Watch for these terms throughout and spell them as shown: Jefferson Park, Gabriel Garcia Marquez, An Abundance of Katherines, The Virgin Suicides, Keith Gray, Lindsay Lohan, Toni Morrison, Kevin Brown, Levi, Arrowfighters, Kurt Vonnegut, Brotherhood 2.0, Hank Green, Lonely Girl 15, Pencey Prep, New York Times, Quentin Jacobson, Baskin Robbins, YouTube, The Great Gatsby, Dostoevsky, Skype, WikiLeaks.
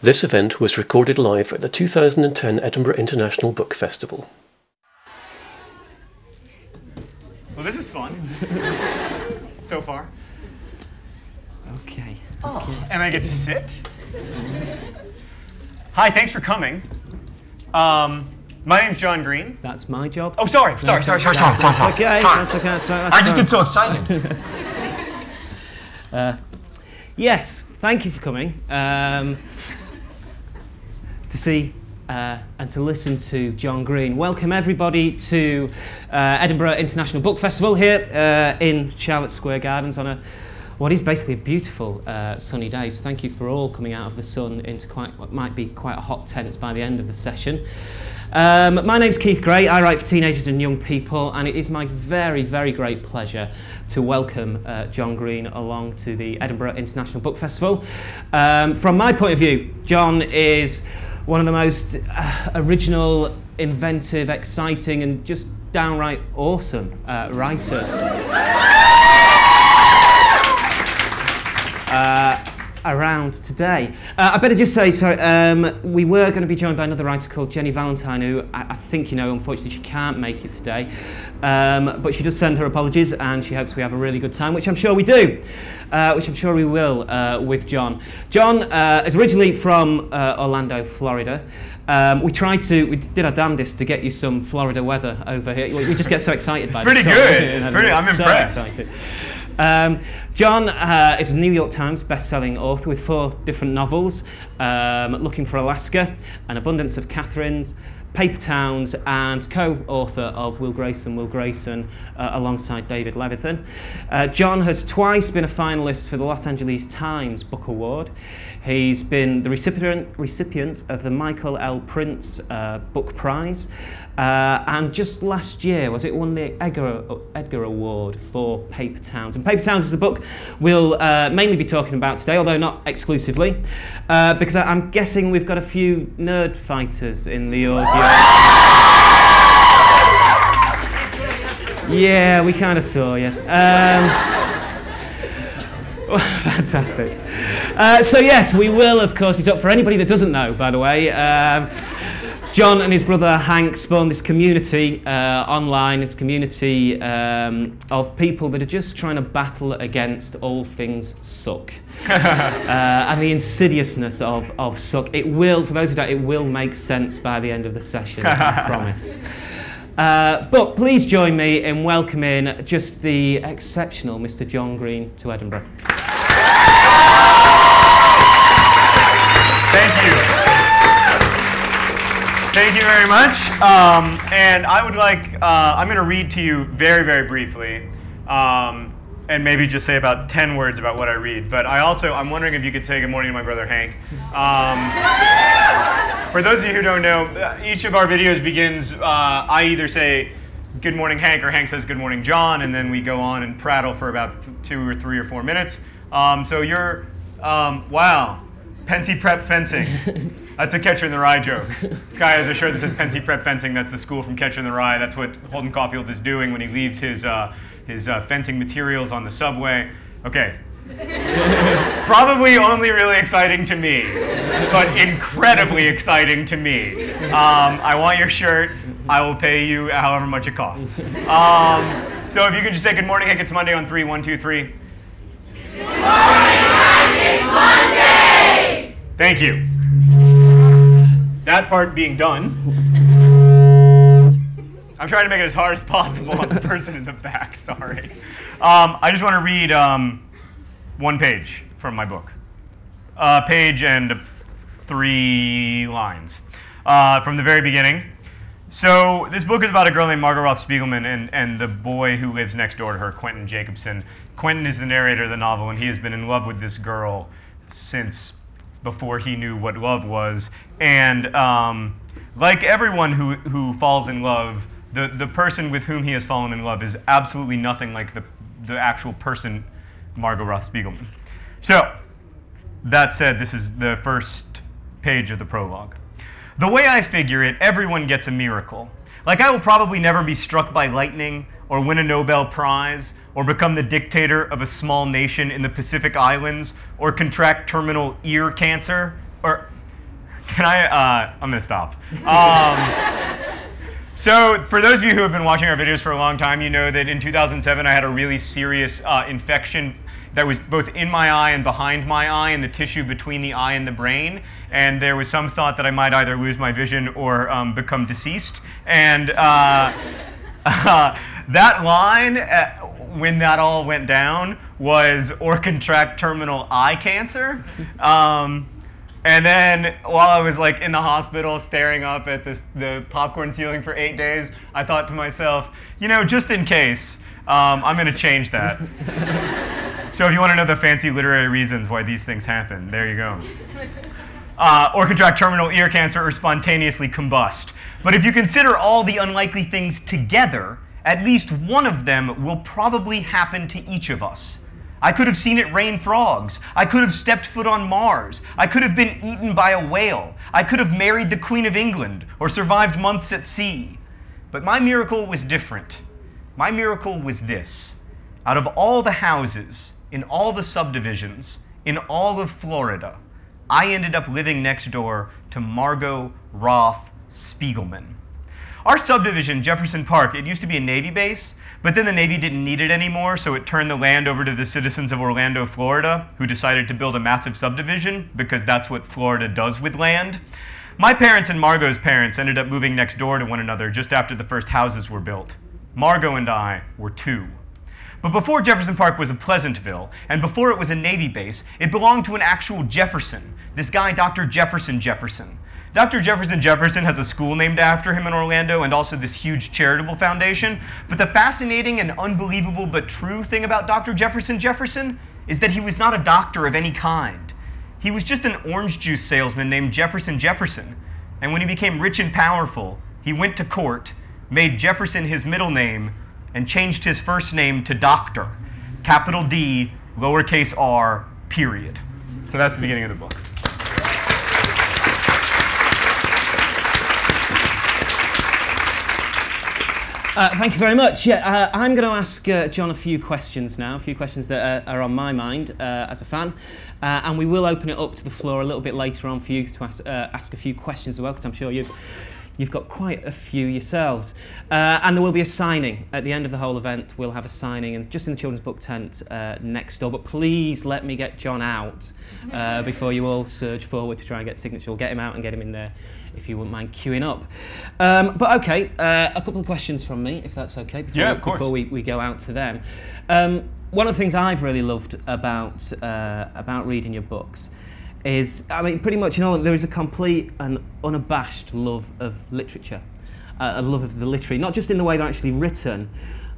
This event was recorded live at the 2010 Edinburgh International Book Festival. Well, this is fun. So far. Okay. Oh, and I get to sit? Hi, thanks for coming. My name's John Green. That's my job. Oh, sorry. Okay, that's okay. I just get so excited. Yes, thank you for coming to see and to listen to John Green. Welcome everybody to Edinburgh International Book Festival here in Charlotte Square Gardens on a what is basically a beautiful sunny day. So thank you for all coming out of the sun into quite what might be quite a hot tent by the end of the session. My name's Keith Gray, I write for teenagers and young people, and it is my very, very great pleasure to welcome John Green along to the Edinburgh International Book Festival. From my point of view, John is one of the most original, inventive, exciting and just downright awesome writers. Around today. I better just say, sorry, we were going to be joined by another writer called Jenny Valentine, who I think you know, unfortunately she can't make it today, but she does send her apologies and she hopes we have a really good time, which I'm sure we do, which I'm sure we will with John. John is originally from Orlando, Florida. We did our damnedest to get you some Florida weather over here. We just get so excited by this. It's pretty good. It's pretty, I'm impressed. So excited. John is a New York Times best-selling author with 4 different novels, Looking for Alaska, An Abundance of Katherines, Paper Towns, and co-author of Will Grayson, alongside David Levithan. John has twice been a finalist for the Los Angeles Times Book Award. He's been the recipient of the Michael L. Prince Book Prize, and just last year, won the Edgar Award for Paper Towns. And Paper Towns is the book we'll mainly be talking about today, although not exclusively, because I'm guessing we've got a few Nerdfighters in the audience. Yeah, we kind of saw you. Fantastic. So yes, we will of course be talking, for anybody that doesn't know, by the way, John and his brother Hank spawned this community online, this community of people that are just trying to battle against all things suck and the insidiousness of suck. It will, for those who don't, it will make sense by the end of the session, I promise. But please join me in welcoming just the exceptional Mr. John Green to Edinburgh. Thank you. Thank you very much, and I would like, I'm going to read to you very, very briefly, and maybe just say about 10 words about what I read, but I'm wondering if you could say good morning to my brother Hank. For those of you who don't know, each of our videos begins, I either say good morning Hank, or Hank says good morning John, and then we go on and prattle for about 2 or 3 or 4 minutes. So you're, wow, Pencey Prep fencing. That's a Catcher in the Rye joke. This guy has a shirt that says Pencey Prep fencing. That's the school from Catcher in the Rye. That's what Holden Caulfield is doing when he leaves his fencing materials on the subway. Okay. Probably only really exciting to me, but incredibly exciting to me. I want your shirt. I will pay you however much it costs. So if you could just say good morning, Hank, it's Monday on 3, 1, 2, 3. Good morning, Hank, it's Monday! Thank you. That part being done. I'm trying to make it as hard as possible on the person in the back, sorry. I just want to read one page from my book. A page and 3 lines from the very beginning. So this book is about a girl named Margot Roth Spiegelman and the boy who lives next door to her, Quentin Jacobson. Quentin is the narrator of the novel, and he has been in love with this girl since before he knew what love was. And like everyone who falls in love, the person with whom he has fallen in love is absolutely nothing like the actual person, Margot Roth Spiegelman. So, that said, this is the first page of the prologue. The way I figure it, everyone gets a miracle. Like I will probably never be struck by lightning, or win a Nobel Prize, or become the dictator of a small nation in the Pacific Islands, or contract terminal ear cancer, or Can I? I'm gonna stop. So for those of you who have been watching our videos for a long time, you know that in 2007 I had a really serious infection that was both in my eye and behind my eye and the tissue between the eye and the brain. And there was some thought that I might either lose my vision or become deceased. And that line, when that all went down, was or contract terminal eye cancer. And then while I was like in the hospital staring up at the popcorn ceiling for 8 days, I thought to myself, you know, just in case, I'm going to change that. So if you want to know the fancy literary reasons why these things happen, there you go. Or contract terminal ear cancer or spontaneously combust. But if you consider all the unlikely things together, at least one of them will probably happen to each of us. I could have seen it rain frogs. I could have stepped foot on Mars. I could have been eaten by a whale. I could have married the Queen of England or survived months at sea. But my miracle was different. My miracle was this. Out of all the houses, in all the subdivisions, in all of Florida, I ended up living next door to Margot Roth Spiegelman. Our subdivision, Jefferson Park, it used to be a Navy base, but then the Navy didn't need it anymore, so it turned the land over to the citizens of Orlando, Florida, who decided to build a massive subdivision because that's what Florida does with land. My parents and Margot's parents ended up moving next door to one another just after the first houses were built. Margot and I were two. But before Jefferson Park was a Pleasantville, and before it was a Navy base, it belonged to an actual Jefferson, this guy, Dr. Jefferson Jefferson. Dr. Jefferson Jefferson has a school named after him in Orlando and also this huge charitable foundation. But the fascinating and unbelievable but true thing about Dr. Jefferson Jefferson is that he was not a doctor of any kind. He was just an orange juice salesman named Jefferson Jefferson. And when he became rich and powerful, he went to court, made Jefferson his middle name, and changed his first name to Doctor, capital D, lowercase r, period. So that's the beginning of the book. Thank you very much. Yeah, I'm going to ask John a few questions now, a few questions that are on my mind as a fan, and we will open it up to the floor a little bit later on for you to ask a few questions as well, because I'm sure you've got quite a few yourselves. And there will be a signing. At the end of the whole event, we'll have a signing, and just in the children's book tent next door. But please let me get John out before you all surge forward to try and get signature. We'll get him out and get him in there, if you wouldn't mind queuing up. But okay, a couple of questions from me, if that's okay, before we go out to them. One of the things I've really loved about reading your books is, I mean, pretty much in all of them, there is a complete and unabashed love of literature, a love of the literary, not just in the way they're actually written,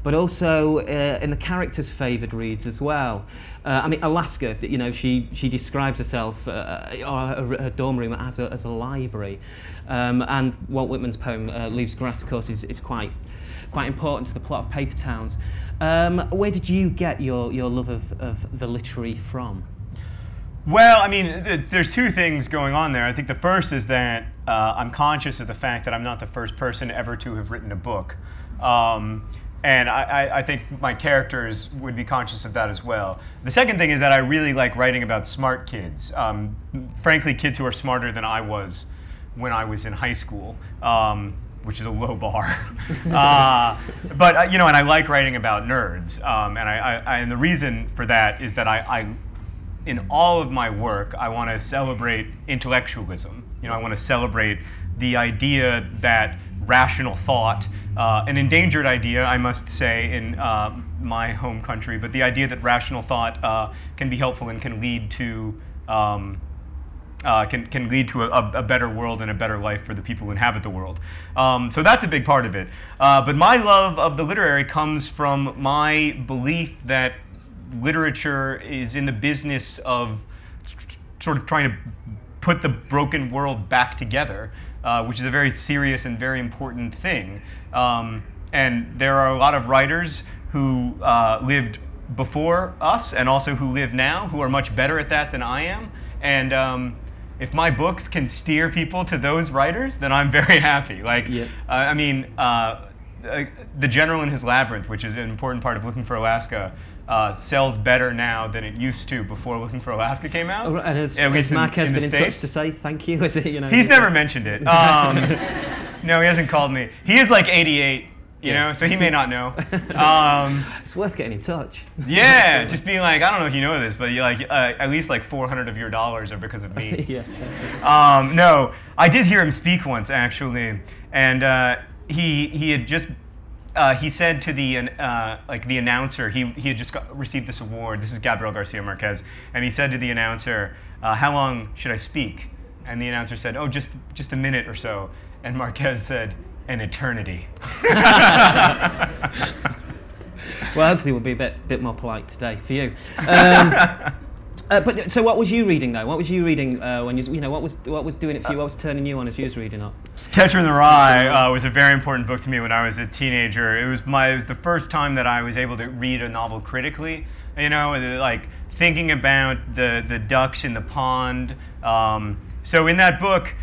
but also in the characters' favoured reads as well. I mean, Alaska, you know, she describes herself, her dorm room as a library. And Walt Whitman's poem, Leaves of Grass, of course, is quite important to the plot of Paper Towns. Where did you get your love of the literary from? Well, I mean, there's two things going on there. I think the first is that I'm conscious of the fact that I'm not the first person ever to have written a book. And I think my characters would be conscious of that as well. The second thing is that I really like writing about smart kids. Frankly, kids who are smarter than I was when I was in high school, which is a low bar. But you know, and I like writing about nerds. And the reason for that is that I in all of my work, I want to celebrate intellectualism. You know, I want to celebrate the idea that rational thought, an endangered idea, I must say, in my home country, but the idea that rational thought can be helpful and can lead to a better world and a better life for the people who inhabit the world. So that's a big part of it. But my love of the literary comes from my belief that literature is in the business of sort of trying to put the broken world back together. Which is a very serious and very important thing. And there are a lot of writers who lived before us and also who live now who are much better at that than I am. And if my books can steer people to those writers, then I'm very happy. Like, yeah. I mean, The General in His Labyrinth, which is an important part of Looking for Alaska, sells better now than it used to before Looking for Alaska came out. Oh, and has Marquez been in touch to say thank you? Is it, you know, he's never mentioned it. No, he hasn't called me. He is like 88, you know, so he may not know. It's worth getting in touch. Yeah, just being like, I don't know if you know this, but you're like, at least like $400 of your dollars are because of me. Yeah, that's it. No, I did hear him speak once, actually, and he had just... he said to the like the announcer, he had just received this award. This is Gabriel Garcia Marquez, and he said to the announcer, "How long should I speak?" And the announcer said, "Oh, just a minute or so." And Marquez said, "An eternity." Well, hopefully we'll be a bit more polite today for you. But so, what was you reading though? What was you reading when you know, what was doing it for you? What was turning you on as you was reading up? Catcher in the Rye was a very important book to me when I was a teenager. It was the first time that I was able to read a novel critically. You know, like thinking about the ducks in the pond. So in that book,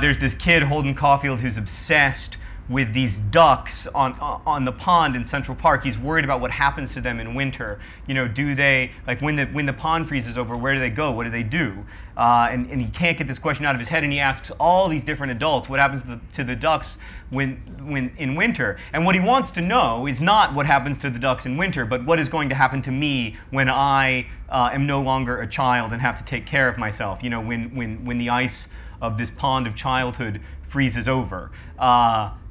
there's this kid Holden Caulfield who's obsessed with these ducks on the pond in Central Park. He's worried about what happens to them in winter. You know, do they, like when the pond freezes over, where do they go? What do they do? And he can't get this question out of his head, and he asks all these different adults what happens to the ducks when in winter. And what he wants to know is not what happens to the ducks in winter, but what is going to happen to me when I am no longer a child and have to take care of myself, you know, when the ice of this pond of childhood freezes over.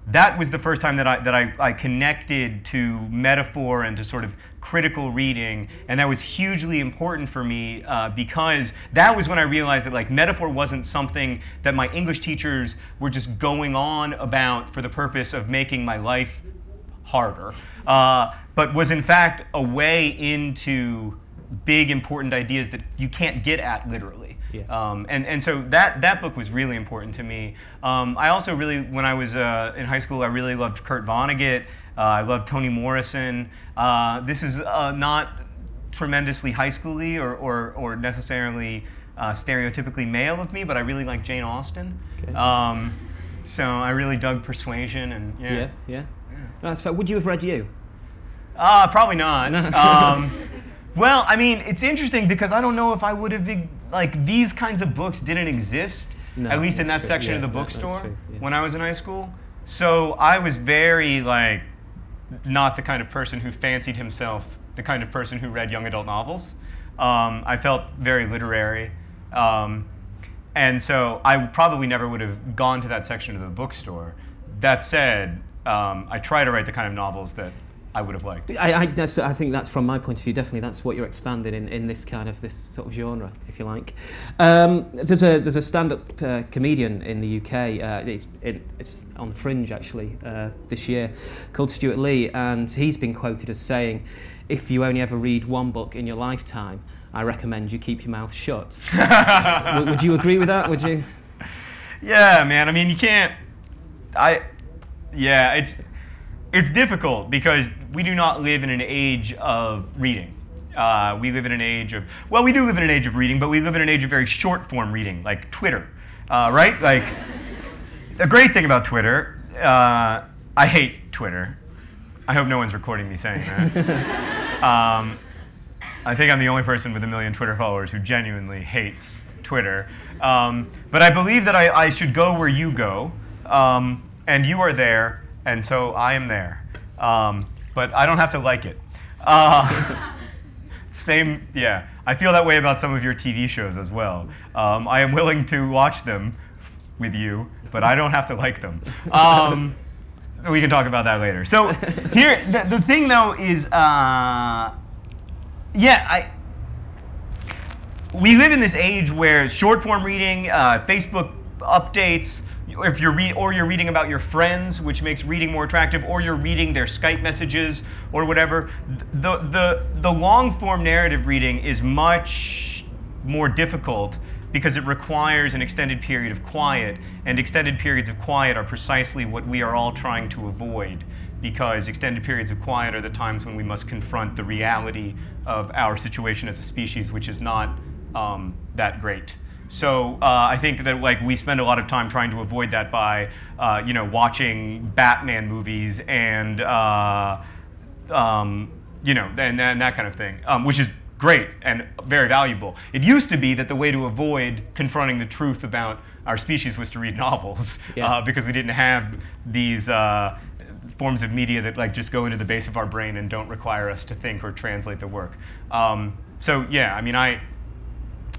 That was the first time that I connected to metaphor and to sort of critical reading, and that was hugely important for me because that was when I realized that like metaphor wasn't something that my English teachers were just going on about for the purpose of making my life harder, but was in fact a way into big important ideas that you can't get at literally. Yeah. And so that book was really important to me. I also really, when I was in high school, I really loved Kurt Vonnegut. I loved Toni Morrison. This is not tremendously high schooly or necessarily stereotypically male of me, but I really like Jane Austen. Okay. So I really dug Persuasion and yeah. Yeah. No, that's fair. Would you have read You? Probably not. Well, I mean, it's interesting because I don't know if I would have, like, these kinds of books didn't exist, no, at least in that section of the bookstore when I was in high school. So I was very, like, not the kind of person who fancied himself the kind of person who read young adult novels. I felt very literary. And so I probably never would have gone to that section of the bookstore. That said, I try to write the kind of novels that I would have liked. I think that's, from my point of view, definitely that's what you're expanding in this kind of, this sort of genre, if you like. There's a stand-up comedian in the UK, it's on the Fringe actually this year, called Stuart Lee, and he's been quoted as saying, if you only ever read one book in your lifetime, I recommend you keep your mouth shut. Would you agree with that, would you? Yeah, man, I mean, you can't, it's difficult because we do not live in an age of reading. We live in an age of, well, we do live in an age of reading, but we live in an age of very short form reading, like Twitter, right? Like, the great thing about Twitter, I hate Twitter. I hope no one's recording me saying that. I think I'm the only person with 1 million Twitter followers who genuinely hates Twitter. But I believe that I should go where you go, and you are there, and so I am there, but I don't have to like it. Same, yeah. I feel that way about some of your TV shows as well. I am willing to watch them with you, but I don't have to like them. So we can talk about that later. So here, the thing though is, we live in this age where short form reading, Facebook updates, if you're reading about your friends, which makes reading more attractive, or you're reading their Skype messages or whatever, the long-form narrative reading is much more difficult because it requires an extended period of quiet, and extended periods of quiet are precisely what we are all trying to avoid, because extended periods of quiet are the times when we must confront the reality of our situation as a species, which is not that great. So I think that like we spend a lot of time trying to avoid that by you know, watching Batman movies and you know, and that kind of thing, which is great and very valuable. It used to be that the way to avoid confronting the truth about our species was to read novels, because we didn't have these forms of media that like just go into the base of our brain and don't require us to think or translate the work. So yeah, I mean,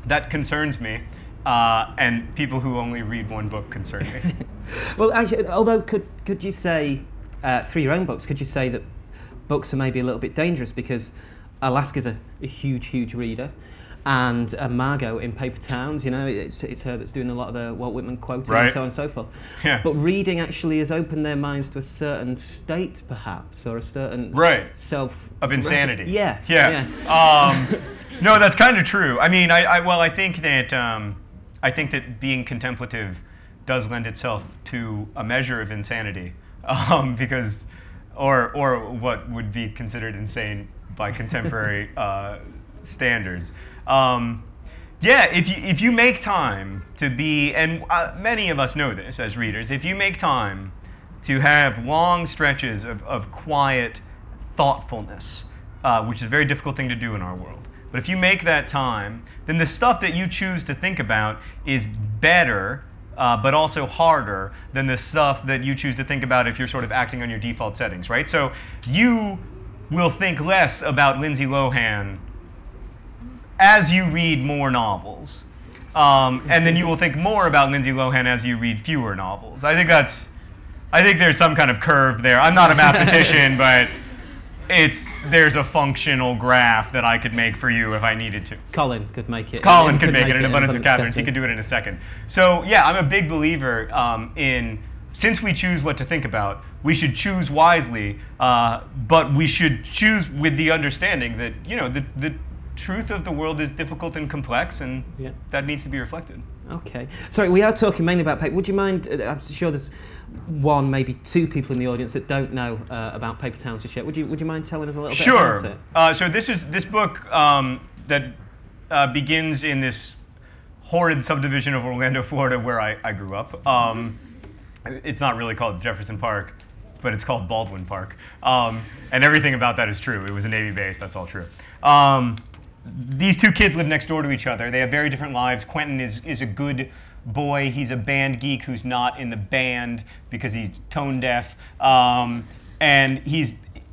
that concerns me. And people who only read one book concern me. Well, actually, although could you say, through your own books, could you say that books are maybe a little bit dangerous because Alaska's a huge, huge reader, and Margot in Paper Towns, you know, it's her that's doing a lot of the Walt Whitman quoting, right, and so on and so forth. Yeah. But reading actually has opened their minds to a certain state, perhaps, or a certain self... of insanity. Yeah. Yeah. No, that's kind of true. I mean, well, I think that being contemplative does lend itself to a measure of insanity, because, or what would be considered insane by contemporary standards. Yeah, if you make time to be, and many of us know this as readers, if you make time to have long stretches of quiet thoughtfulness, which is a very difficult thing to do in our world, but if you make that time, then the stuff that you choose to think about is better, but also harder than the stuff that you choose to think about if you're sort of acting on your default settings, right? So you will think less about Lindsay Lohan as you read more novels, and then you will think more about Lindsay Lohan as you read fewer novels. I think there's some kind of curve there. I'm not a mathematician, but there's a functional graph that I could make for you if I needed to. Colin could make it. Colin could make it in An Abundance of Katherines. He could do it in a second. So yeah, I'm a big believer in, since we choose what to think about, we should choose wisely, but we should choose with the understanding that, you know, the truth of the world is difficult and complex, and that needs to be reflected. Okay. Sorry, we are talking mainly about paper. Would you mind, I'm sure there's one, maybe two people in the audience that don't know about Paper Towns just yet. Would you mind telling us a little bit about it? Sure. So this book that begins in this horrid subdivision of Orlando, Florida, where I grew up. It's not really called Jefferson Park, but it's called Baldwin Park. And everything about that is true. It was a Navy base. That's all true. These two kids live next door to each other. They have very different lives. Quentin is a good boy. He's a band geek who's not in the band because he's tone deaf. And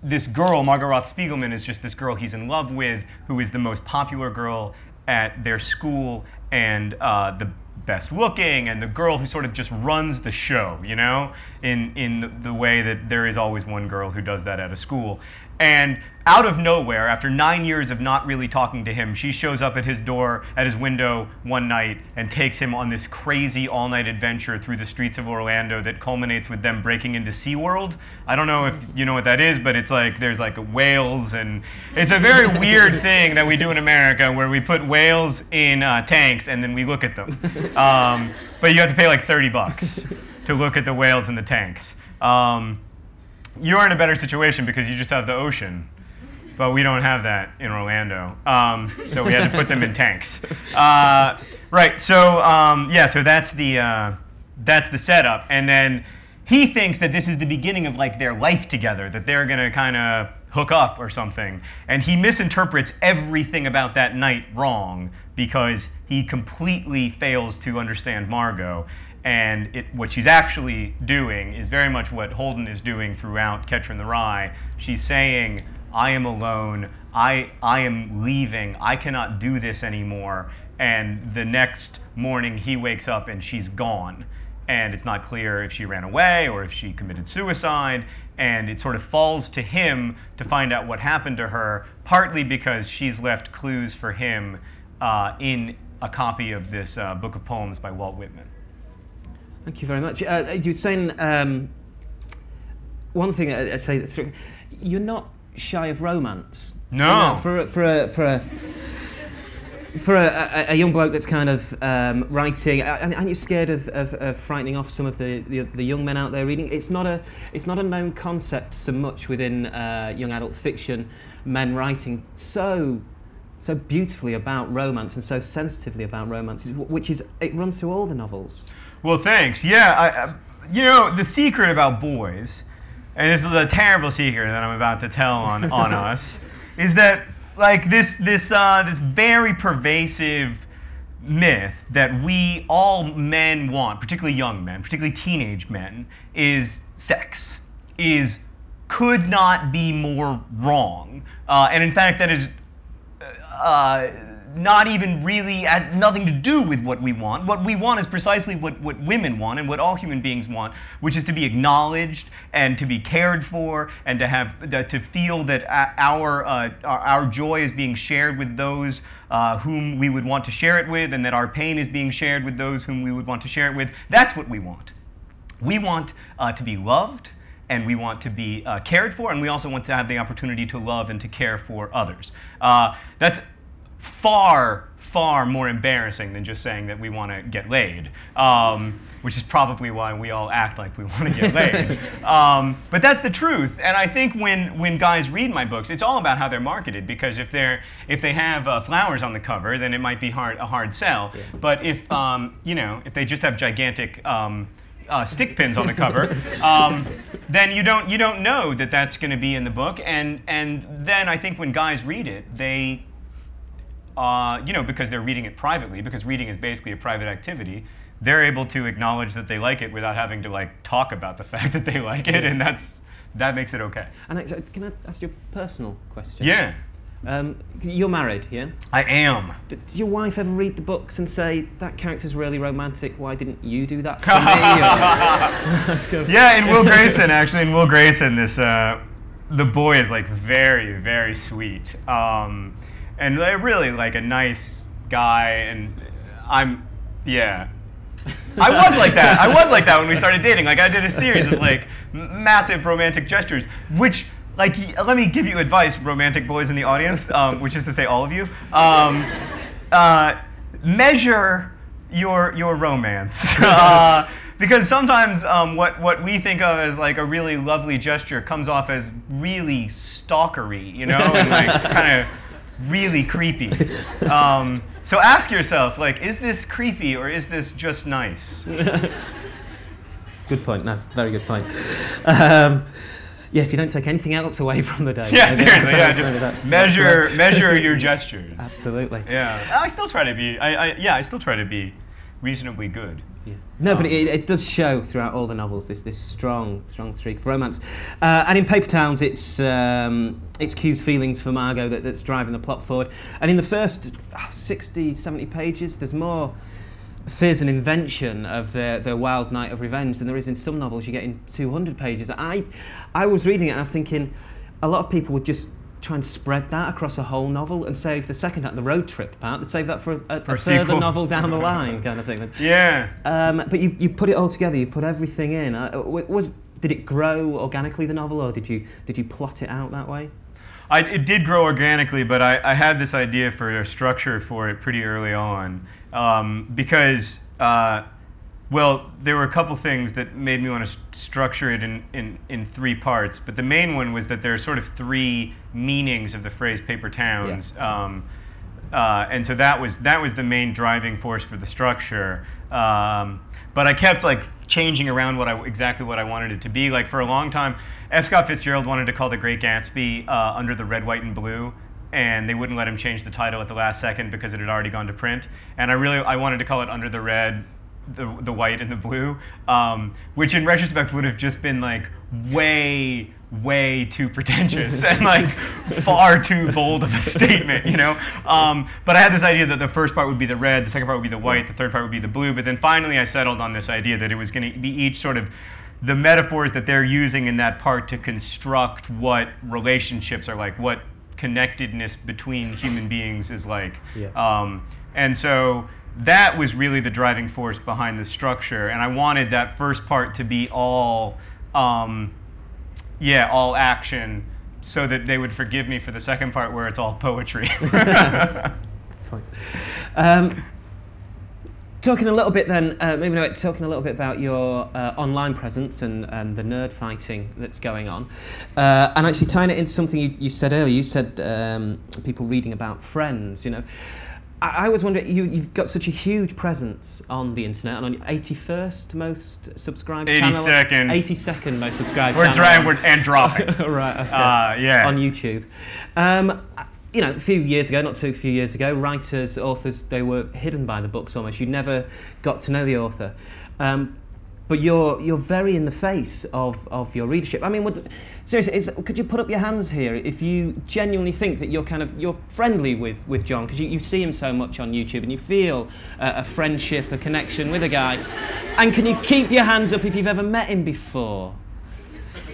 this girl, Margot Roth Spiegelman, is just this girl he's in love with, who is the most popular girl at their school and the best looking, and the girl who sort of just runs the show, you know, in the way that there is always one girl who does that at a school. And out of nowhere, after 9 years of not really talking to him, she shows up at his door, at his window one night, and takes him on this crazy all-night adventure through the streets of Orlando that culminates with them breaking into SeaWorld. I don't know if you know what that is, but it's like, there's like whales, and it's a very weird thing that we do in America where we put whales in tanks and then we look at them. But you have to pay like $30 to look at the whales in the tanks. You're in a better situation because you just have the ocean, but we don't have that in Orlando, so we had to put them in tanks. Right, so yeah, so that's the setup, and then he thinks that this is the beginning of like their life together, that they're gonna kind of hook up or something, and he misinterprets everything about that night wrong because he completely fails to understand Margot. And what she's actually doing is very much what Holden is doing throughout Catcher in the Rye. She's saying, I am alone, I am leaving, I cannot do this anymore. And the next morning he wakes up and she's gone. And it's not clear if she ran away or if she committed suicide. And it sort of falls to him to find out what happened to her, partly because she's left clues for him in a copy of this book of poems by Walt Whitman. Thank you very much. You were saying, one thing I'd say, that's true, you're not shy of romance. No. You know, for a young bloke that's kind of writing, aren't you scared of frightening off some of the young men out there reading? It's not a known concept so much within young adult fiction, men writing so beautifully about romance and so sensitively about romance, which is, it runs through all the novels. Well, thanks. Yeah, you know, the secret about boys, and this is a terrible secret that I'm about to tell on us, is that like this very pervasive myth that we all men want, particularly young men, particularly teenage men, is sex, is could not be more wrong, and in fact that is not even really has nothing to do with what we want. What we want is precisely what women want and what all human beings want, which is to be acknowledged and to be cared for and to have to feel that our joy is being shared with those whom we would want to share it with, and that our pain is being shared with those whom we would want to share it with. That's what we want. We want to be loved, and we want to be cared for, and we also want to have the opportunity to love and to care for others. That's far, far more embarrassing than just saying that we want to get laid, which is probably why we all act like we want to get laid. But that's the truth, and I think when guys read my books, it's all about how they're marketed, because if they have flowers on the cover, then it might be a hard sell. Yeah. But if you know, if they just have gigantic stick pins on the cover, then you don't know that that's going to be in the book, and then I think when guys read it, they you know, because they're reading it privately, because reading is basically a private activity, they're able to acknowledge that they like it without having to like talk about the fact that they like it, and that makes it okay. And can I ask you a personal question? Yeah. You're married, yeah? I am. Did your wife ever read the books and say, that character's really romantic, why didn't you do that for me? Yeah, in Will Grayson, actually, in Will Grayson, this, the boy is like very, very sweet. And really like a nice guy, and yeah. I was like that when we started dating. Like I did a series of like massive romantic gestures, which like, let me give you advice, romantic boys in the audience, which is to say all of you. Measure your romance. Because sometimes what we think of as like a really lovely gesture comes off as really stalkery, you know, and like kind of really creepy. So ask yourself, like, is this creepy or is this just nice? Good point. No, very good point. Yeah, if you don't take anything else away from the day. Yeah, seriously. Yeah, that's measure your gestures. Absolutely. Yeah, I still try to be. I still try to be reasonably good. Yeah. No, but it does show throughout all the novels this strong streak of romance, and in Paper Towns it's Q's feelings for Margot that's driving the plot forward. And in the first 60, 70 pages, there's more fizz and invention of their wild night of revenge than there is in some novels you get in 200 pages. I was reading it and I was thinking, a lot of people would just try and spread that across a whole novel and save the second act, the road trip part, they'd save that for a further novel down the line, kind of thing. Yeah. But you put it all together, you put everything in. Did it grow organically, the novel, or did you plot it out that way? It did grow organically, but I had this idea for a structure for it pretty early on, because well, there were a couple things that made me want to structure it in three parts, but the main one was that there are sort of three meanings of the phrase "paper towns," yeah. And so that was the main driving force for the structure. But I kept like changing around exactly what I wanted it to be. Like for a long time, F. Scott Fitzgerald wanted to call The Great Gatsby Under the Red, White, and Blue, and they wouldn't let him change the title at the last second because it had already gone to print. And I wanted to call it Under the Red, the White, and the Blue, which in retrospect would have just been like way too pretentious and like far too bold of a statement, you know? But I had this idea that the first part would be the red, the second part would be the white, the third part would be the blue, but then finally I settled on this idea that it was going to be each sort of the metaphors that they're using in that part to construct what relationships are like, what connectedness between human beings is like. Yeah. And so that was really the driving force behind the structure, and I wanted that first part to be all, yeah, all action, so that they would forgive me for the second part where it's all poetry. Talking a little bit then, maybe no, talking a little bit about your online presence and the nerd fighting that's going on, and actually tying it into something you said earlier. You said people reading about friends, you know. I was wondering, you've got such a huge presence on the internet and on your 81st most subscribed 82nd. 82nd most subscribed channel. We're dropping. Right, okay. Yeah. On YouTube. You know, a few years ago, not too few years ago, writers, authors, they were hidden by the books almost. You never got to know the author. But you're very in the face of your readership. I mean, seriously, could you put up your hands here if you genuinely think that you're friendly with John, because you see him so much on YouTube and you feel a friendship, a connection with a guy. And can you keep your hands up if you've ever met him before?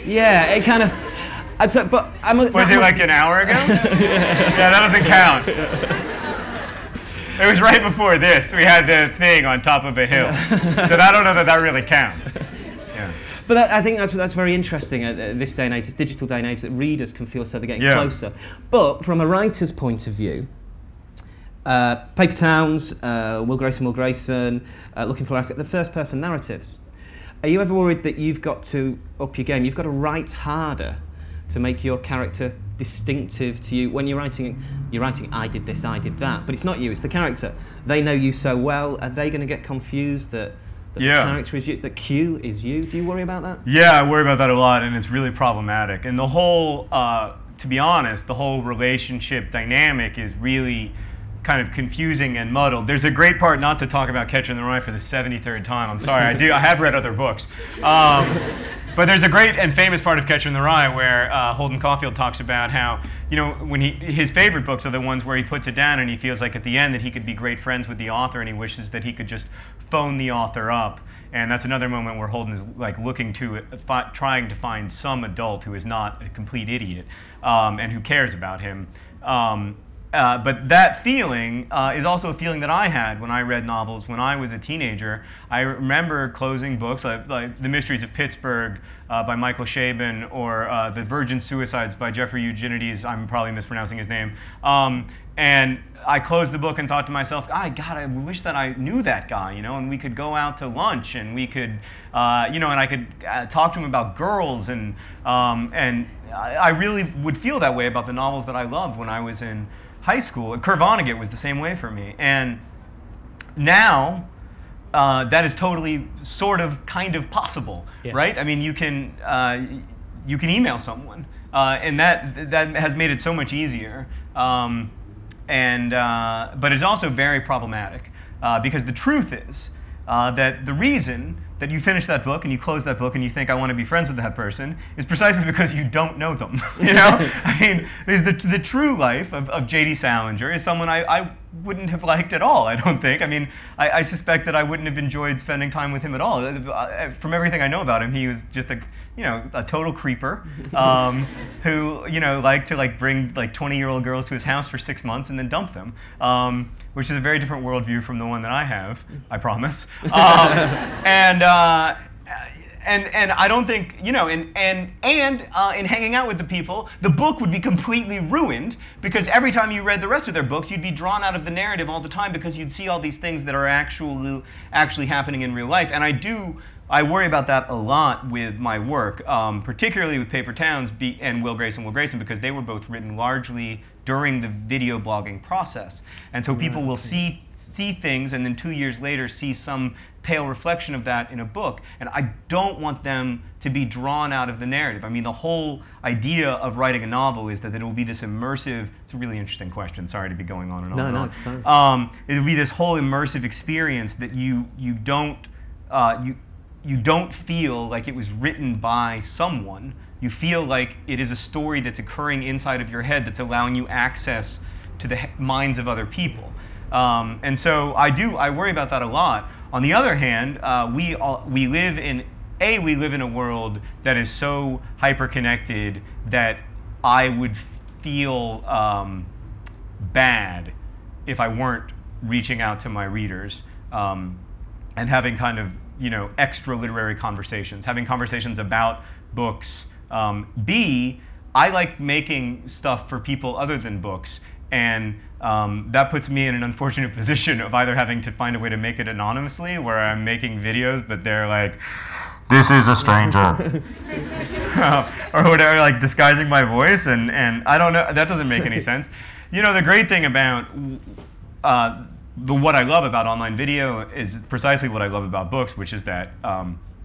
Yeah, it kind of. Was it like an hour ago? Yeah, that doesn't count. It was right before this. We had the thing on top of a hill. Yeah. So I don't know that really counts. Yeah. But I think that's very interesting at this day and age, this digital day and age, that readers can feel so they're getting closer. But from a writer's point of view, Paper Towns, Will Grayson, Looking for Alaska, the first-person narratives. Are you ever worried that you've got to up your game? You've got to write harder to make your character distinctive to you when you're writing I did this, I did that, but it's not you, it's the character. They know you so well. Are they going to get confused that the character is you, that Q is you? Do you worry about that? Yeah, I worry about that a lot, and it's really problematic. And the whole, to be honest, the whole relationship dynamic is really kind of confusing and muddled. There's a great part, not to talk about Catcher in the Rye for the 73rd time. I'm sorry, I have read other books. But there's a great and famous part of Catcher in the Rye where Holden Caulfield talks about how, you know, when his favorite books are the ones where he puts it down and he feels like at the end that he could be great friends with the author and he wishes that he could just phone the author up. And that's another moment where Holden is like looking to, trying to find some adult who is not a complete idiot and who cares about him. But that feeling is also a feeling that I had when I read novels when I was a teenager. I remember closing books like The Mysteries of Pittsburgh by Michael Chabon or The Virgin Suicides by Jeffrey Eugenides. I'm probably mispronouncing his name. And I closed the book and thought to myself, God, I wish that I knew that guy, you know, and we could go out to lunch and we could, you know, and I could talk to him about girls. And I really would feel that way about the novels that I loved when I was in high school. Kurt Vonnegut was the same way for me. And now, that is totally, sort of, kind of possible, right? I mean, you can email someone, and that has made it so much easier. But it's also very problematic, because the truth is that the reason that you finish that book and you close that book and you think I want to be friends with that person is precisely because you don't know them. You know, I mean, the true life of J.D. Salinger is someone I wouldn't have liked at all. I don't think. I mean, I suspect that I wouldn't have enjoyed spending time with him at all. From everything I know about him, he was just a total creeper who liked to bring 20-year-old girls to his house for 6 months and then dump them, which is a very different worldview from the one that I have. I promise. And I don't think, in hanging out with the people, the book would be completely ruined because every time you read the rest of their books, you'd be drawn out of the narrative all the time because you'd see all these things that are actually happening in real life. And I worry about that a lot with my work, particularly with Paper Towns and Will Grayson, because they were both written largely during the video blogging process. And so people will see things and then 2 years later see some pale reflection of that in a book. And I don't want them to be drawn out of the narrative. I mean, the whole idea of writing a novel is that it will be this immersive, it's a really interesting question, sorry to be going on and on. No, it's fine. It will be this whole immersive experience that you don't feel like it was written by someone. You feel like it is a story that's occurring inside of your head that's allowing you access to the minds of other people. And so I worry about that a lot. On the other hand, we live in a world that is so hyper-connected that I would feel bad if I weren't reaching out to my readers and having kind of extra literary conversations, having conversations about books. I like making stuff for people other than books. And that puts me in an unfortunate position of either having to find a way to make it anonymously, where I'm making videos, but they're like, this is a stranger, or whatever, like disguising my voice. And I don't know, that doesn't make any sense. The great thing about But what I love about online video is precisely what I love about books, which is that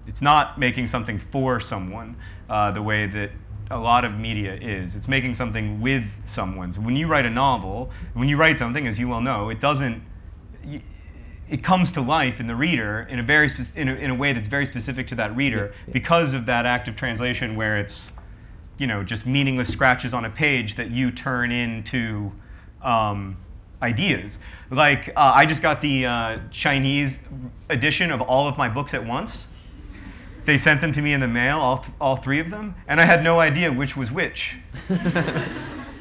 it's not making something for someone the way that a lot of media is. It's making something with someone. So when you write a novel, when you write something, as you well know, it doesn't. It comes to life in the reader in a very in a way that's very specific to that reader because of that act of translation, where it's, you know, just meaningless scratches on a page that you turn into ideas. Like I just got the Chinese edition of all of my books at once. They sent them to me in the mail, all three of them, and I had no idea which was which.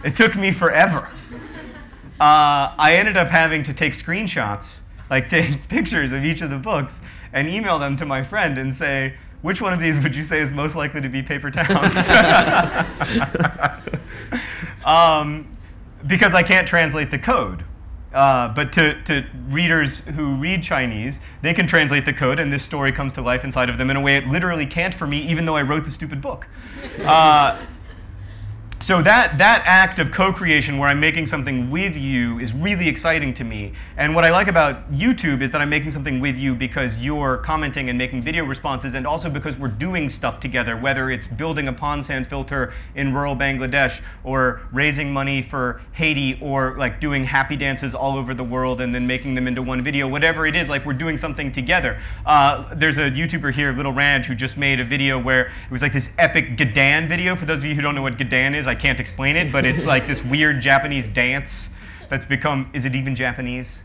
It took me forever. I ended up having to take screenshots, like take pictures of each of the books, and email them to my friend and say, which one of these would you say is most likely to be Paper Towns? Because I can't translate the code. But to readers who read Chinese, they can translate the code, and this story comes to life inside of them in a way it literally can't for me, even though I wrote the stupid book. So that act of co-creation, where I'm making something with you, is really exciting to me. And what I like about YouTube is that I'm making something with you because you're commenting and making video responses, and also because we're doing stuff together, whether it's building a pond sand filter in rural Bangladesh, or raising money for Haiti, or like doing happy dances all over the world and then making them into one video. Whatever it is, like, we're doing something together. There's a YouTuber here, Little Ranch, who just made a video where it was like this epic Gedan video. For those of you who don't know what Gedan is, I can't explain it, but it's like this weird Japanese dance that's become, is it even Japanese?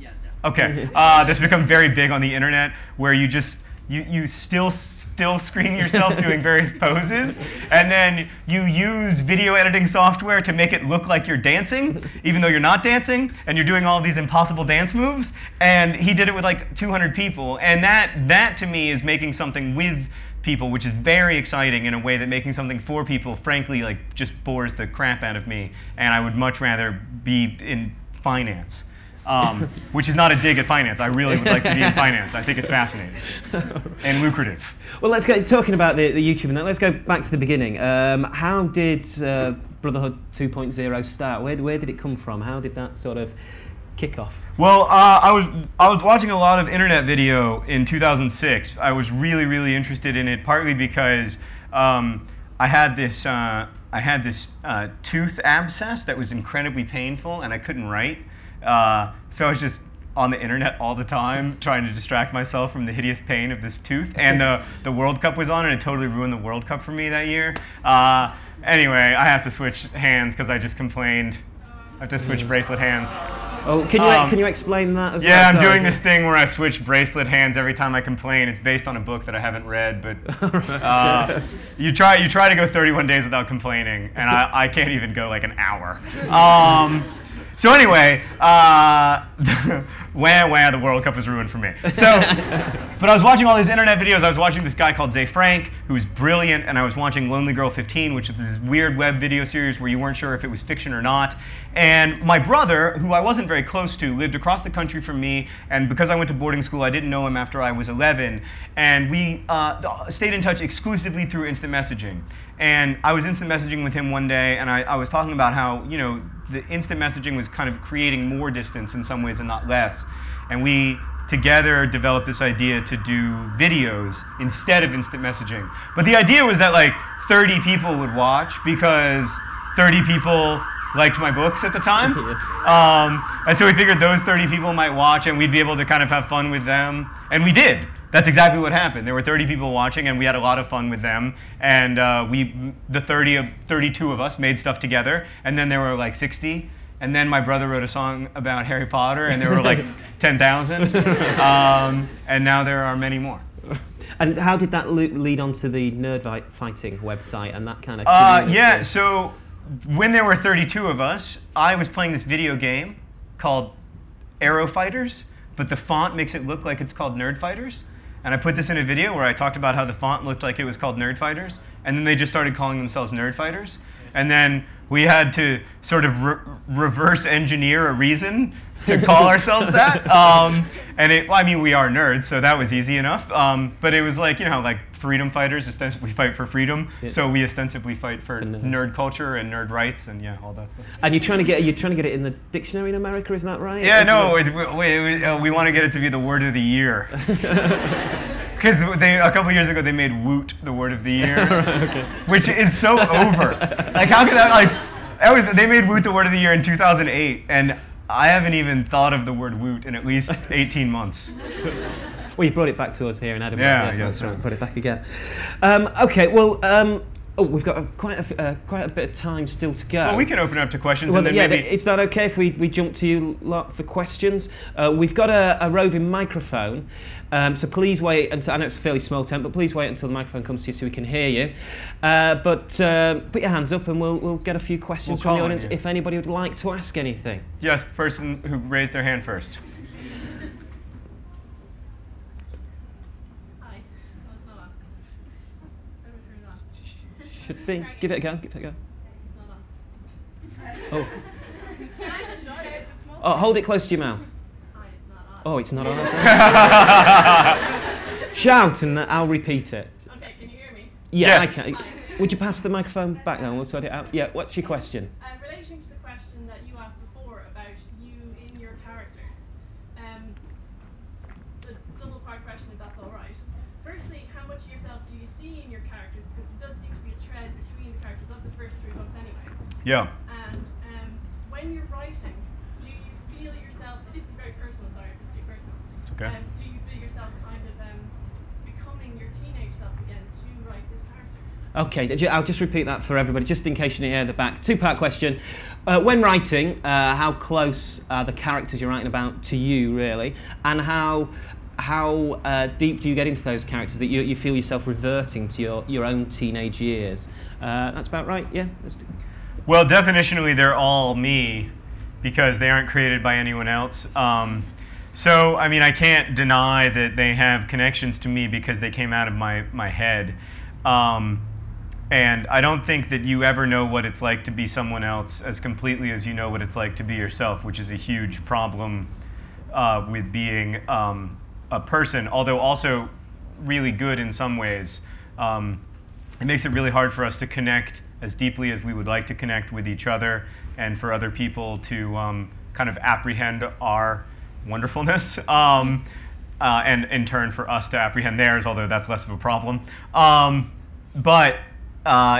Yes, definitely. Okay, that's become very big on the internet, where you just, you still screen yourself doing various poses, and then you use video editing software to make it look like you're dancing, even though you're not dancing, and you're doing all these impossible dance moves, and he did it with like 200 people, and that to me is making something with people, which is very exciting in a way that making something for people, frankly, like, just bores the crap out of me, and I would much rather be in finance, which is not a dig at finance. I really would like to be in finance. I think it's fascinating and lucrative. Well, let's get talking about the YouTube, and let's go back to the beginning. How did Brotherhood 2.0 start? Where did it come from? How did that sort of kickoff? Well, I was watching a lot of internet video in 2006. I was really interested in it, partly because I had this tooth abscess that was incredibly painful, and I couldn't write. So I was just on the internet all the time, trying to distract myself from the hideous pain of this tooth. And the World Cup was on, and it totally ruined the World Cup for me that year. Anyway, I have to switch hands because I just complained. I have to switch bracelet hands. Oh, can you explain that as well? Yeah, I'm doing this thing where I switch bracelet hands every time I complain. It's based on a book that I haven't read, but you try to go 31 days without complaining, and I can't even go like an hour. So anyway, the World Cup was ruined for me. So, but I was watching all these internet videos. I was watching this guy called Zay Frank, who's brilliant, and I was watching Lonely Girl 15, which is this weird web video series where you weren't sure if it was fiction or not. And my brother, who I wasn't very close to, lived across the country from me, and because I went to boarding school, I didn't know him after I was 11. And we stayed in touch exclusively through instant messaging. And I was instant messaging with him one day, and I was talking about how, you know, the instant messaging was kind of creating more distance in some ways and not less. And we together developed this idea to do videos instead of instant messaging. But the idea was that like 30 people would watch, because 30 people liked my books at the time. And so we figured those 30 people might watch, and we'd be able to kind of have fun with them. And we did. That's exactly what happened. There were 30 people watching, and we had a lot of fun with them. And the 32 of us made stuff together. And then there were like 60. And then my brother wrote a song about Harry Potter, and there were like 10,000. And now there are many more. And how did that lead on to the Nerdfighting website and that kind of community? Yeah, so when there were 32 of us, I was playing this video game called Arrowfighters, but the font makes it look like it's called Nerdfighters. And I put this in a video where I talked about how the font looked like it was called Nerdfighters, and then they just started calling themselves Nerdfighters. and then we had to sort of reverse engineer a reason to call ourselves that. And it, well, I mean, we are nerds, so that was easy enough. But it was like, you know, like freedom fighters ostensibly fight for freedom. Yeah. So we ostensibly fight for nerd culture and nerd rights and yeah, all that stuff. And you're trying to get it in the dictionary in America, isn't that right? Yeah, we want to get it to be the word of the year. Because a couple years ago they made "woot" the word of the year, okay. Which is so over. Like how could that they made "woot" the word of the year in 2008, and I haven't even thought of the word "woot" in at least 18 months. Well, you brought it back to us here in Edinburgh. Yeah, that's right. Brought it back again. Okay, well. We've got quite a bit of time still to go. Well, we can open up to questions. Well, and then yeah, maybe is that okay if we jump to you lot for questions? We've got a roving microphone, so please wait until, I know it's a fairly small tent, but please wait until the microphone comes to you so we can hear you. But put your hands up and we'll get a few questions from the audience if anybody would like to ask anything. Yes, the person who raised their hand first. Should be. Give it a go. Give it a go. Oh. Oh, hold it close to your mouth. Oh, it's not on. Shout and I'll repeat it. Okay, can you hear me? Yeah, yes. I can. Would you pass the microphone back then? We'll sort it out. Yeah, what's your question? Relating to the question that you asked before about you in your characters, the double-part question, if that's all right. Firstly, how much of yourself do you see in your characters? Because it does seem to be a thread between the characters of the first 3 books anyway. Yeah. And when you're writing, do you feel yourself, this is very personal, sorry if it's too personal. Okay. Do you feel yourself kind of becoming your teenage self again to write this character? Okay, I'll just repeat that for everybody, just in case you didn't hear the back. 2-part question. When writing, how close are the characters you're writing about to you, really? And how deep do you get into those characters that you feel yourself reverting to your own teenage years? That's about right, yeah? Well, definitionally, they're all me because they aren't created by anyone else. So, I mean, I can't deny that they have connections to me because they came out of my head. And I don't think that you ever know what it's like to be someone else as completely as you know what it's like to be yourself, which is a huge problem with being a person, although also really good in some ways. It makes it really hard for us to connect as deeply as we would like to connect with each other and for other people to kind of apprehend our wonderfulness and in turn for us to apprehend theirs, although that's less of a problem. But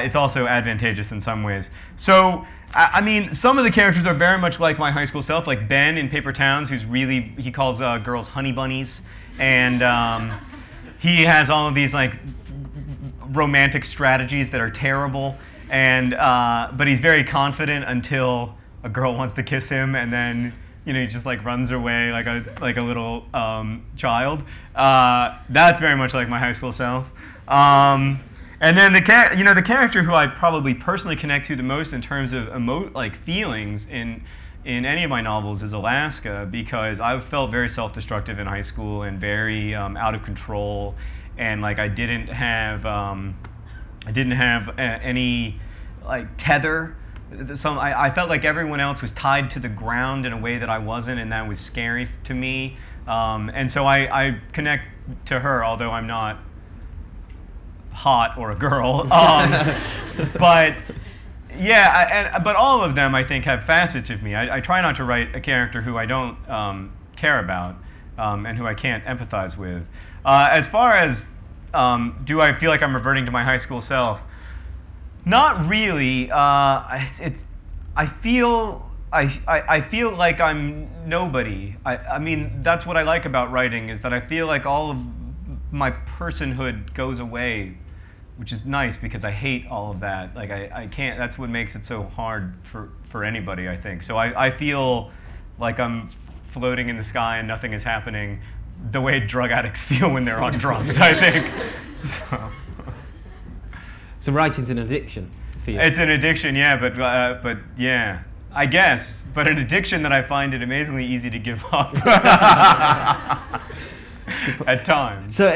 it's also advantageous in some ways. So, I mean, some of the characters are very much like my high school self, like Ben in Paper Towns, who's really, he calls girls honey bunnies, and he has all of these like romantic strategies that are terrible, and but he's very confident until a girl wants to kiss him, and then you know he just like runs away like a little child. That's very much like my high school self. And then the character who I probably personally connect to the most in terms of feelings in any of my novels is Alaska, because I felt very self-destructive in high school and very out of control, and like I didn't have any like tether. I felt like everyone else was tied to the ground in a way that I wasn't, and that was scary to me. And so I connect to her, although I'm not hot or a girl, but yeah, but all of them I think have facets of me. I try not to write a character who I don't care about and who I can't empathize with. As far as do I feel like I'm reverting to my high school self? Not really. I feel like I'm nobody. I mean, that's what I like about writing, is that I feel like all of my personhood goes away, which is nice because I hate all of that. Like I can't, that's what makes it so hard for anybody, I think. So I feel like I'm floating in the sky and nothing is happening the way drug addicts feel when they're on drugs, I think. So writing's an addiction for you. It's an addiction, yeah, but yeah, I guess. But an addiction that I find it amazingly easy to give up. At times. So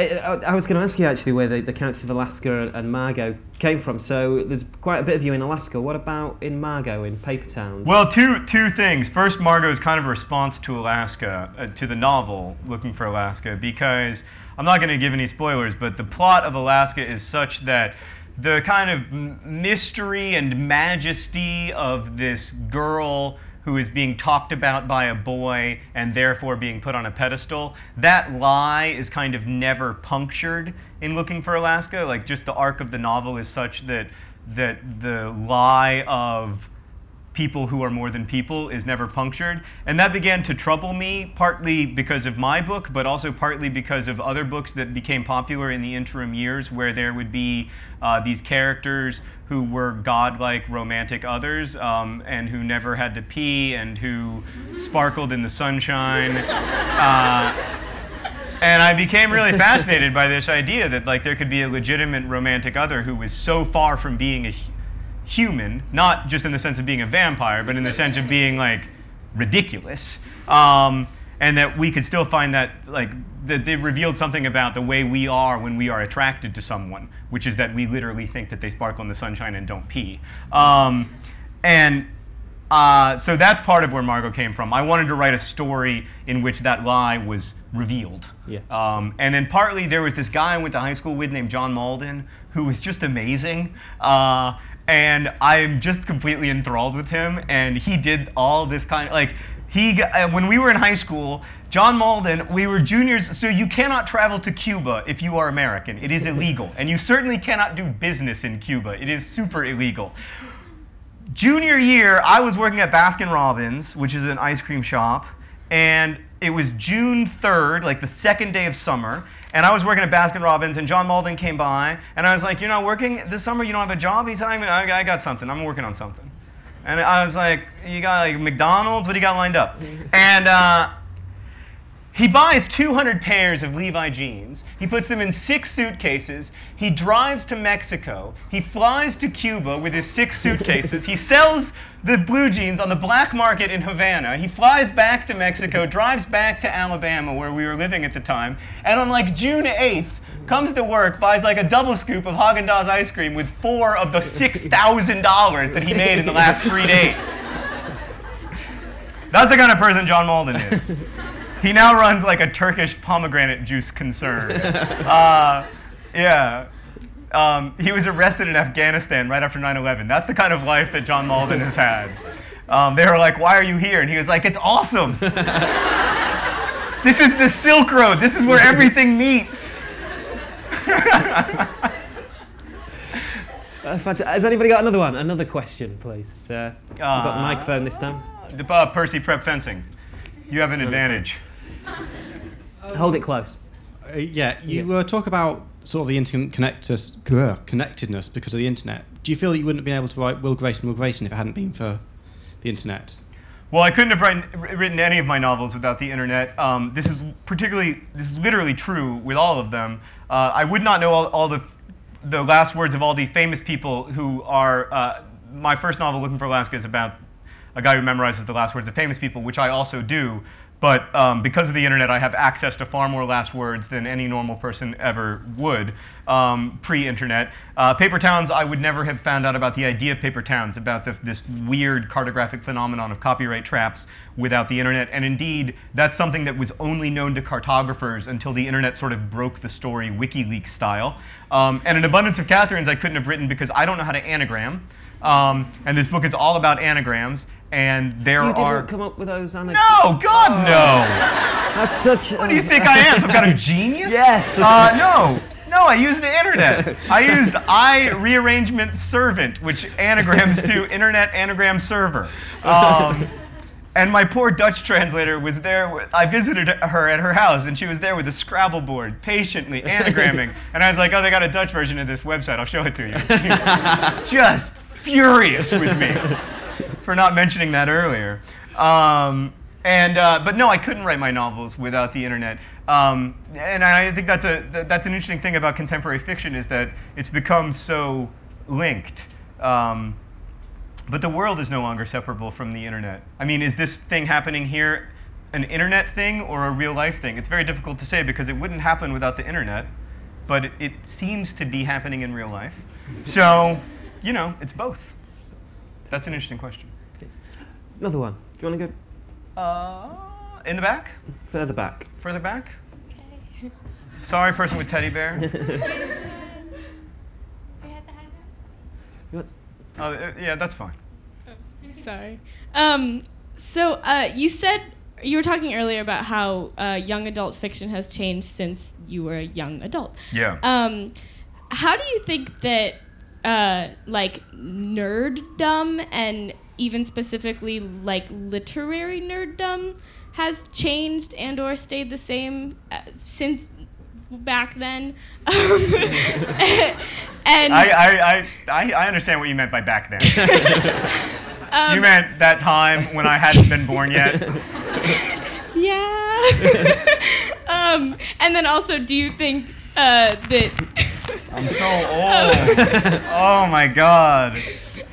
I was going to ask you actually where the characters of Alaska and Margot came from. So there's quite a bit of you in Alaska. What about in Margot in Paper Towns? Well, two things. First, Margot is kind of a response to Alaska, to the novel Looking for Alaska, because I'm not going to give any spoilers, but the plot of Alaska is such that the kind of mystery and majesty of this girl who is being talked about by a boy and therefore being put on a pedestal, that lie is kind of never punctured in Looking for Alaska. Like, just the arc of the novel is such that the lie of people who are more than people is never punctured. And that began to trouble me, partly because of my book, but also partly because of other books that became popular in the interim years where there would be these characters who were godlike romantic others and who never had to pee and who sparkled in the sunshine. And I became really fascinated by this idea that, like, there could be a legitimate romantic other who was so far from being a human, not just in the sense of being a vampire, but in the sense of being, like, ridiculous, and that we could still find that, like, that they revealed something about the way we are when we are attracted to someone, which is that we literally think that they sparkle in the sunshine and don't pee. So that's part of where Margot came from. I wanted to write a story in which that lie was revealed. Yeah. And then partly there was this guy I went to high school with named John Malden, who was just amazing. And I'm just completely enthralled with him, and he did all this kind of, like, when we were in high school, John Malden, we were juniors, so you cannot travel to Cuba if you are American. It is illegal. And you certainly cannot do business in Cuba. It is super illegal. Junior year, I was working at Baskin Robbins, which is an ice cream shop, and it was June 3rd, like the second day of summer, and I was working at Baskin Robbins, and John Malden came by, and I was like, "You're not working this summer? You don't have a job?" He said, "I got something. I'm working on something." And I was like, "You got, like, McDonald's? What do you got lined up?" And he buys 200 pairs of Levi jeans. He puts them in 6 suitcases. He drives to Mexico. He flies to Cuba with his 6 suitcases. He sells the blue jeans on the black market in Havana. He flies back to Mexico, drives back to Alabama, where we were living at the time, and on, like, June 8th, comes to work, buys, like, a double scoop of Häagen-Dazs ice cream with 4 of the $6,000 that he made in the last 3 days. That's the kind of person John Malden is. He now runs, like, a Turkish pomegranate juice concern. Yeah. He was arrested in Afghanistan right after 9/11. That's the kind of life that John Malden has had. They were like, "Why are you here?" And he was like, "It's awesome. This is the Silk Road. This is where everything meets." Has anybody got another one? Another question, please. I've got the microphone this time. Percy Prep Fencing. You have an advantage. Hold it close. Talk about sort of the interconnectedness because of the internet. Do you feel that you wouldn't have been able to write Will Grayson if it hadn't been for the internet? Well, I couldn't have written any of my novels without the internet. This is literally true with all of them. I would not know all the last words of all the famous people who are. My first novel, Looking for Alaska, is about a guy who memorizes the last words of famous people, which I also do. But because of the internet, I have access to far more last words than any normal person ever would, pre-internet. Paper Towns, I would never have found out about the idea of Paper Towns, about this weird cartographic phenomenon of copyright traps without the internet. And indeed, that's something that was only known to cartographers until the internet sort of broke the story WikiLeaks style. And An Abundance of Katherines I couldn't have written because I don't know how to anagram. And this book is all about anagrams. And there you didn't come up with those anagrams? No, God, no. That's such. What do you think I am? Some kind of genius? Yes. No. I used the internet. I used rearrangement servant, which anagrams to internet anagram server. And my poor Dutch translator was there. I visited her at her house, and she was there with a Scrabble board, patiently anagramming. And I was like, "Oh, they got a Dutch version of this website. I'll show it to you." She was just furious with me for not mentioning that earlier. But no, I couldn't write my novels without the internet. And I think that's an interesting thing about contemporary fiction is that it's become so linked. But the world is no longer separable from the internet. I mean, is this thing happening here an internet thing or a real life thing. It's very difficult to say because it wouldn't happen without the internet, but it seems to be happening in real life. So, you know, it's both. That's an interesting question. Thanks. Another one. Do you want to go? In the back? Further back. Further back? Okay. Sorry, person with teddy bear. Yeah, that's fine. Oh, sorry. You said, you were talking earlier about how young adult fiction has changed since you were a young adult. Yeah. How do you think that, like, nerddom and even specifically, like, literary nerddom has changed and or stayed the same since back then? And I understand what you meant by back then. You meant that time when I hadn't been born yet. Yeah. And then also, do you think that... I'm so old. Oh, my God.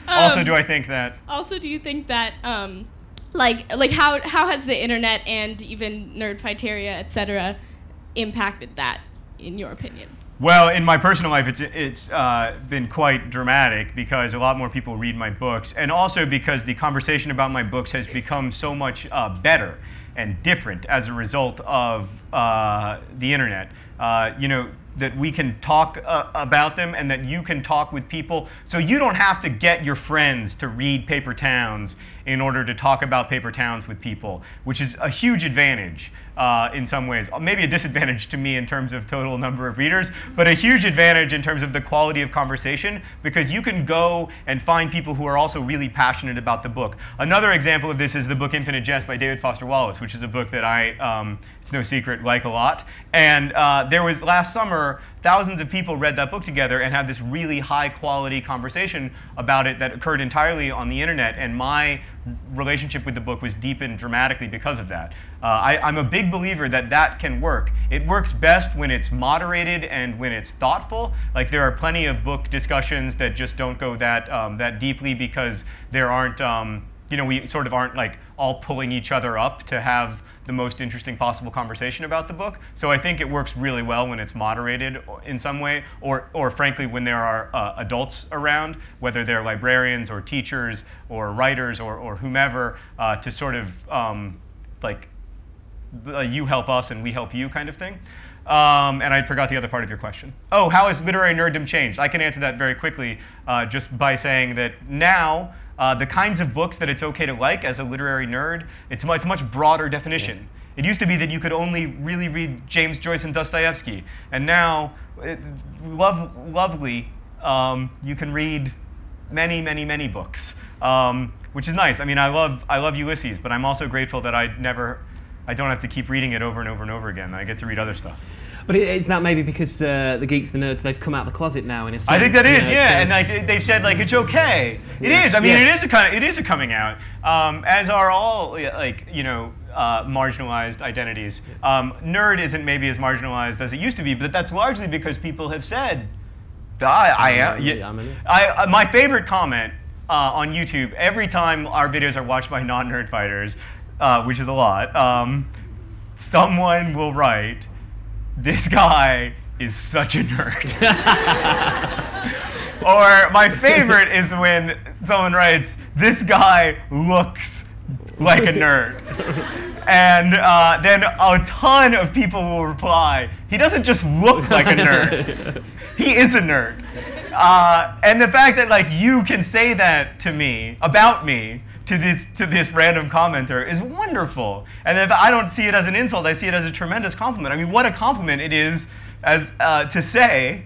Also, do I think that... Also, do you think that... like how has the internet and even Nerdfighteria, et cetera, impacted that, in your opinion? Well, in my personal life, it's been quite dramatic because a lot more people read my books, and also because the conversation about my books has become so much better and different as a result of the internet. You know, that we can talk about them and that you can talk with people. So you don't have to get your friends to read Paper Towns in order to talk about Paper Towns with people, which is a huge advantage in some ways. Maybe a disadvantage to me in terms of total number of readers, but a huge advantage in terms of the quality of conversation, because you can go and find people who are also really passionate about the book. Another example of this is the book Infinite Jest by David Foster Wallace, which is a book that I, it's no secret, like a lot. And there was, last summer, thousands of people read that book together and had this really high-quality conversation about it that occurred entirely on the internet, and my relationship with the book was deepened dramatically because of that. I'm a big believer that that can work. It works best when it's moderated and when it's thoughtful. Like, there are plenty of book discussions that just don't go that, that deeply because there aren't, you know, we sort of aren't like all pulling each other up to have the most interesting possible conversation about the book. So I think it works really well when it's moderated in some way, or frankly, when there are adults around, whether they're librarians or teachers or writers or whomever, to sort of like you help us and we help you kind of thing. And I forgot the other part of your question. Oh, how has literary nerddom changed? I can answer that very quickly just by saying that now, the kinds of books that it's okay to like as a literary nerd, it's a much broader definition. It used to be that you could only really read James Joyce and Dostoevsky, and now, you can read many, many, many books, which is nice. I mean, I love Ulysses, but I'm also grateful that I don't have to keep reading it over and over and over again. I get to read other stuff. But it's that maybe because the geeks, the nerds, they've come out of the closet now in a sense. I think that is, yeah. And like, they've said, like, it's okay. Yeah. It is. I mean, yeah. It is a kind of, it is a coming out, as are all, like, you know, marginalized identities. Nerd isn't maybe as marginalized as it used to be, but that's largely because people have said, my favorite comment on YouTube every time our videos are watched by non-nerd fighters, which is a lot. Someone will write, "This guy is such a nerd." Or my favorite is when someone writes, "This guy looks like a nerd." And then a ton of people will reply, "He doesn't just look like a nerd. He is a nerd." And the fact that, like, you can say that to me, about me, to this random commenter is wonderful. And if I don't see it as an insult, I see it as a tremendous compliment. I mean, what a compliment it is as to say.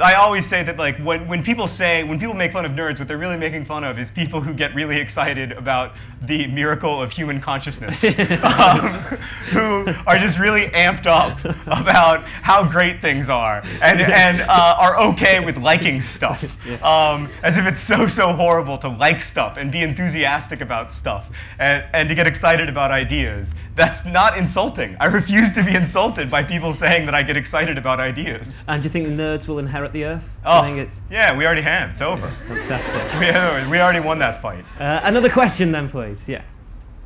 I always say that, like, when people make fun of nerds, what they're really making fun of is people who get really excited about the miracle of human consciousness, who are just really amped up about how great things are, and are okay with liking stuff, as if it's so horrible to like stuff and be enthusiastic about stuff and to get excited about ideas. That's not insulting. I refuse to be insulted by people saying that I get excited about ideas. And do you think the nerds will inherit the earth? Oh, I think it's... yeah, we already have. It's over. Fantastic. We already won that fight. Another question then, please. Yeah.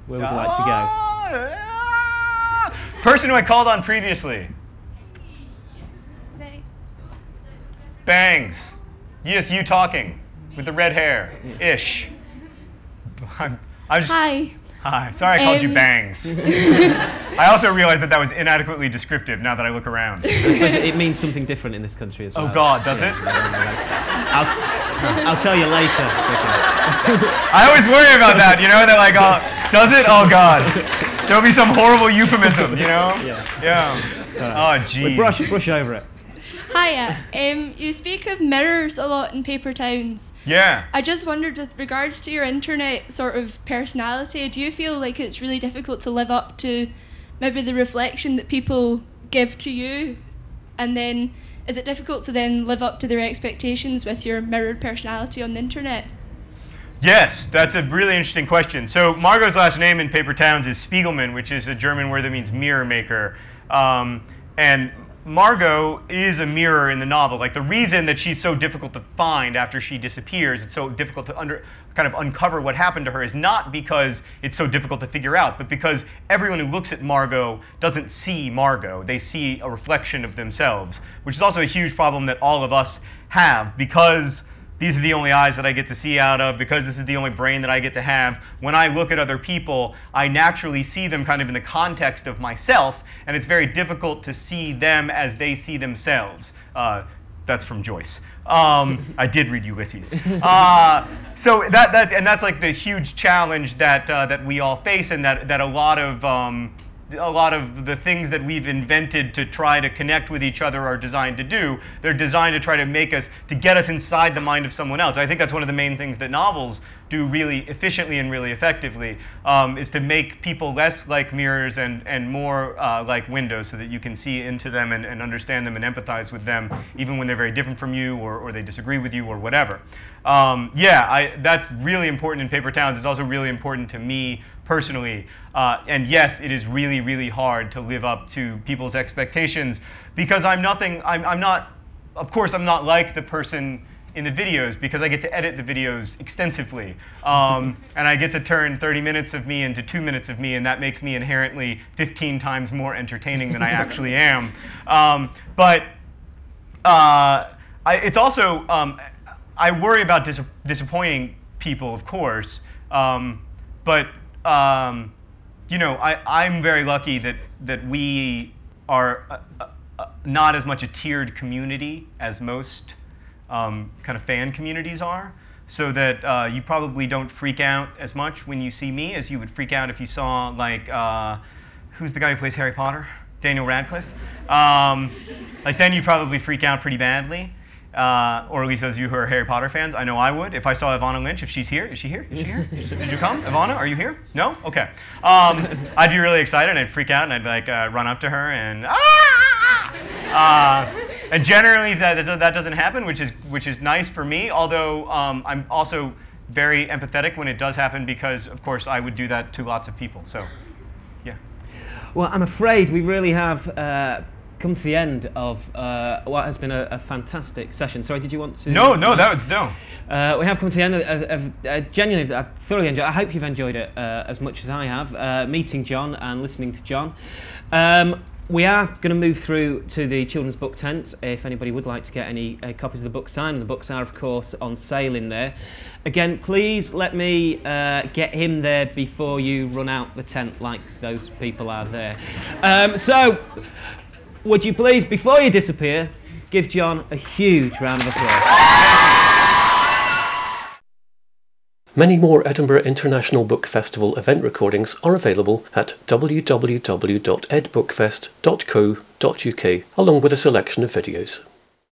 Where would you like to go? Person who I called on previously. Bangs. Yes, you talking with the red hair. Ish. Hi. Hi. Sorry I called you Bangs. I also realized that that was inadequately descriptive now that I look around. I suppose it means something different in this country as well. Oh, God, does it? I'll tell you later. It's okay. I always worry about that, you know? They're like, oh, does it? Oh, God. There'll be some horrible euphemism, you know? Yeah. Oh, geez. Brush over it. Hiya. You speak of mirrors a lot in Paper Towns. Yeah. I just wondered, with regards to your internet sort of personality, do you feel like it's really difficult to live up to maybe the reflection that people give to you? And then is it difficult to then live up to their expectations with your mirrored personality on the internet? Yes, that's a really interesting question. So Margot's last name in Paper Towns is Spiegelman, which is a German word that means mirror maker. And Margot is a mirror in the novel. Like, the reason that she's so difficult to find after she disappears, it's so difficult to kind of uncover what happened to her, is not because it's so difficult to figure out, but because everyone who looks at Margot doesn't see Margot. They see a reflection of themselves, which is also a huge problem that all of us have, because these are the only eyes that I get to see out of, because this is the only brain that I get to have. When I look at other people, I naturally see them kind of in the context of myself, and it's very difficult to see them as they see themselves. That's from Joyce. I did read Ulysses. So that's like the huge challenge that that we all face, and that a lot of the things that we've invented to try to connect with each other are designed to do. They're designed to try to make us, to get us inside the mind of someone else. I think that's one of the main things that novels do really efficiently and really effectively, is to make people less like mirrors and more like windows, so that you can see into them and understand them and empathize with them, even when they're very different from you, or they disagree with you, or whatever. That's really important in Paper Towns. It's also really important to me personally. And yes, it is really, really hard to live up to people's expectations, because I'm not like the person in the videos, because I get to edit the videos extensively. And I get to turn 30 minutes of me into 2 minutes of me, and that makes me inherently 15 times more entertaining than I actually am. I worry about disappointing people, of course, you know, I'm very lucky that we are not as much a tiered community as most kind of fan communities are, so that you probably don't freak out as much when you see me as you would freak out if you saw, like, who's the guy who plays Harry Potter? Daniel Radcliffe. Like, then you probably freak out pretty badly. Or at least those of you who are Harry Potter fans, I know I would. If I saw Ivana Lynch, if she's here, is she here? Is she here? Did you come? Ivana, are you here? No? Okay. I'd be really excited, and I'd freak out, and I'd like run up to her and and generally that doesn't happen, which is nice for me. Although I'm also very empathetic when it does happen, because of course I would do that to lots of people. So, yeah. Well, I'm afraid we really have come to the end of what has been a fantastic session. Sorry, did you want to? No, that was no. We have come to the end of genuinely, I thoroughly enjoyed. I hope you've enjoyed it as much as I have, meeting John and listening to John. We are going to move through to the children's book tent. If anybody would like to get any copies of the book signed, and the books are of course on sale in there. Again, please let me get him there before you run out the tent like those people are there. Would you please, before you disappear, give John a huge round of applause. Many more Edinburgh International Book Festival event recordings are available at www.edbookfest.co.uk, along with a selection of videos.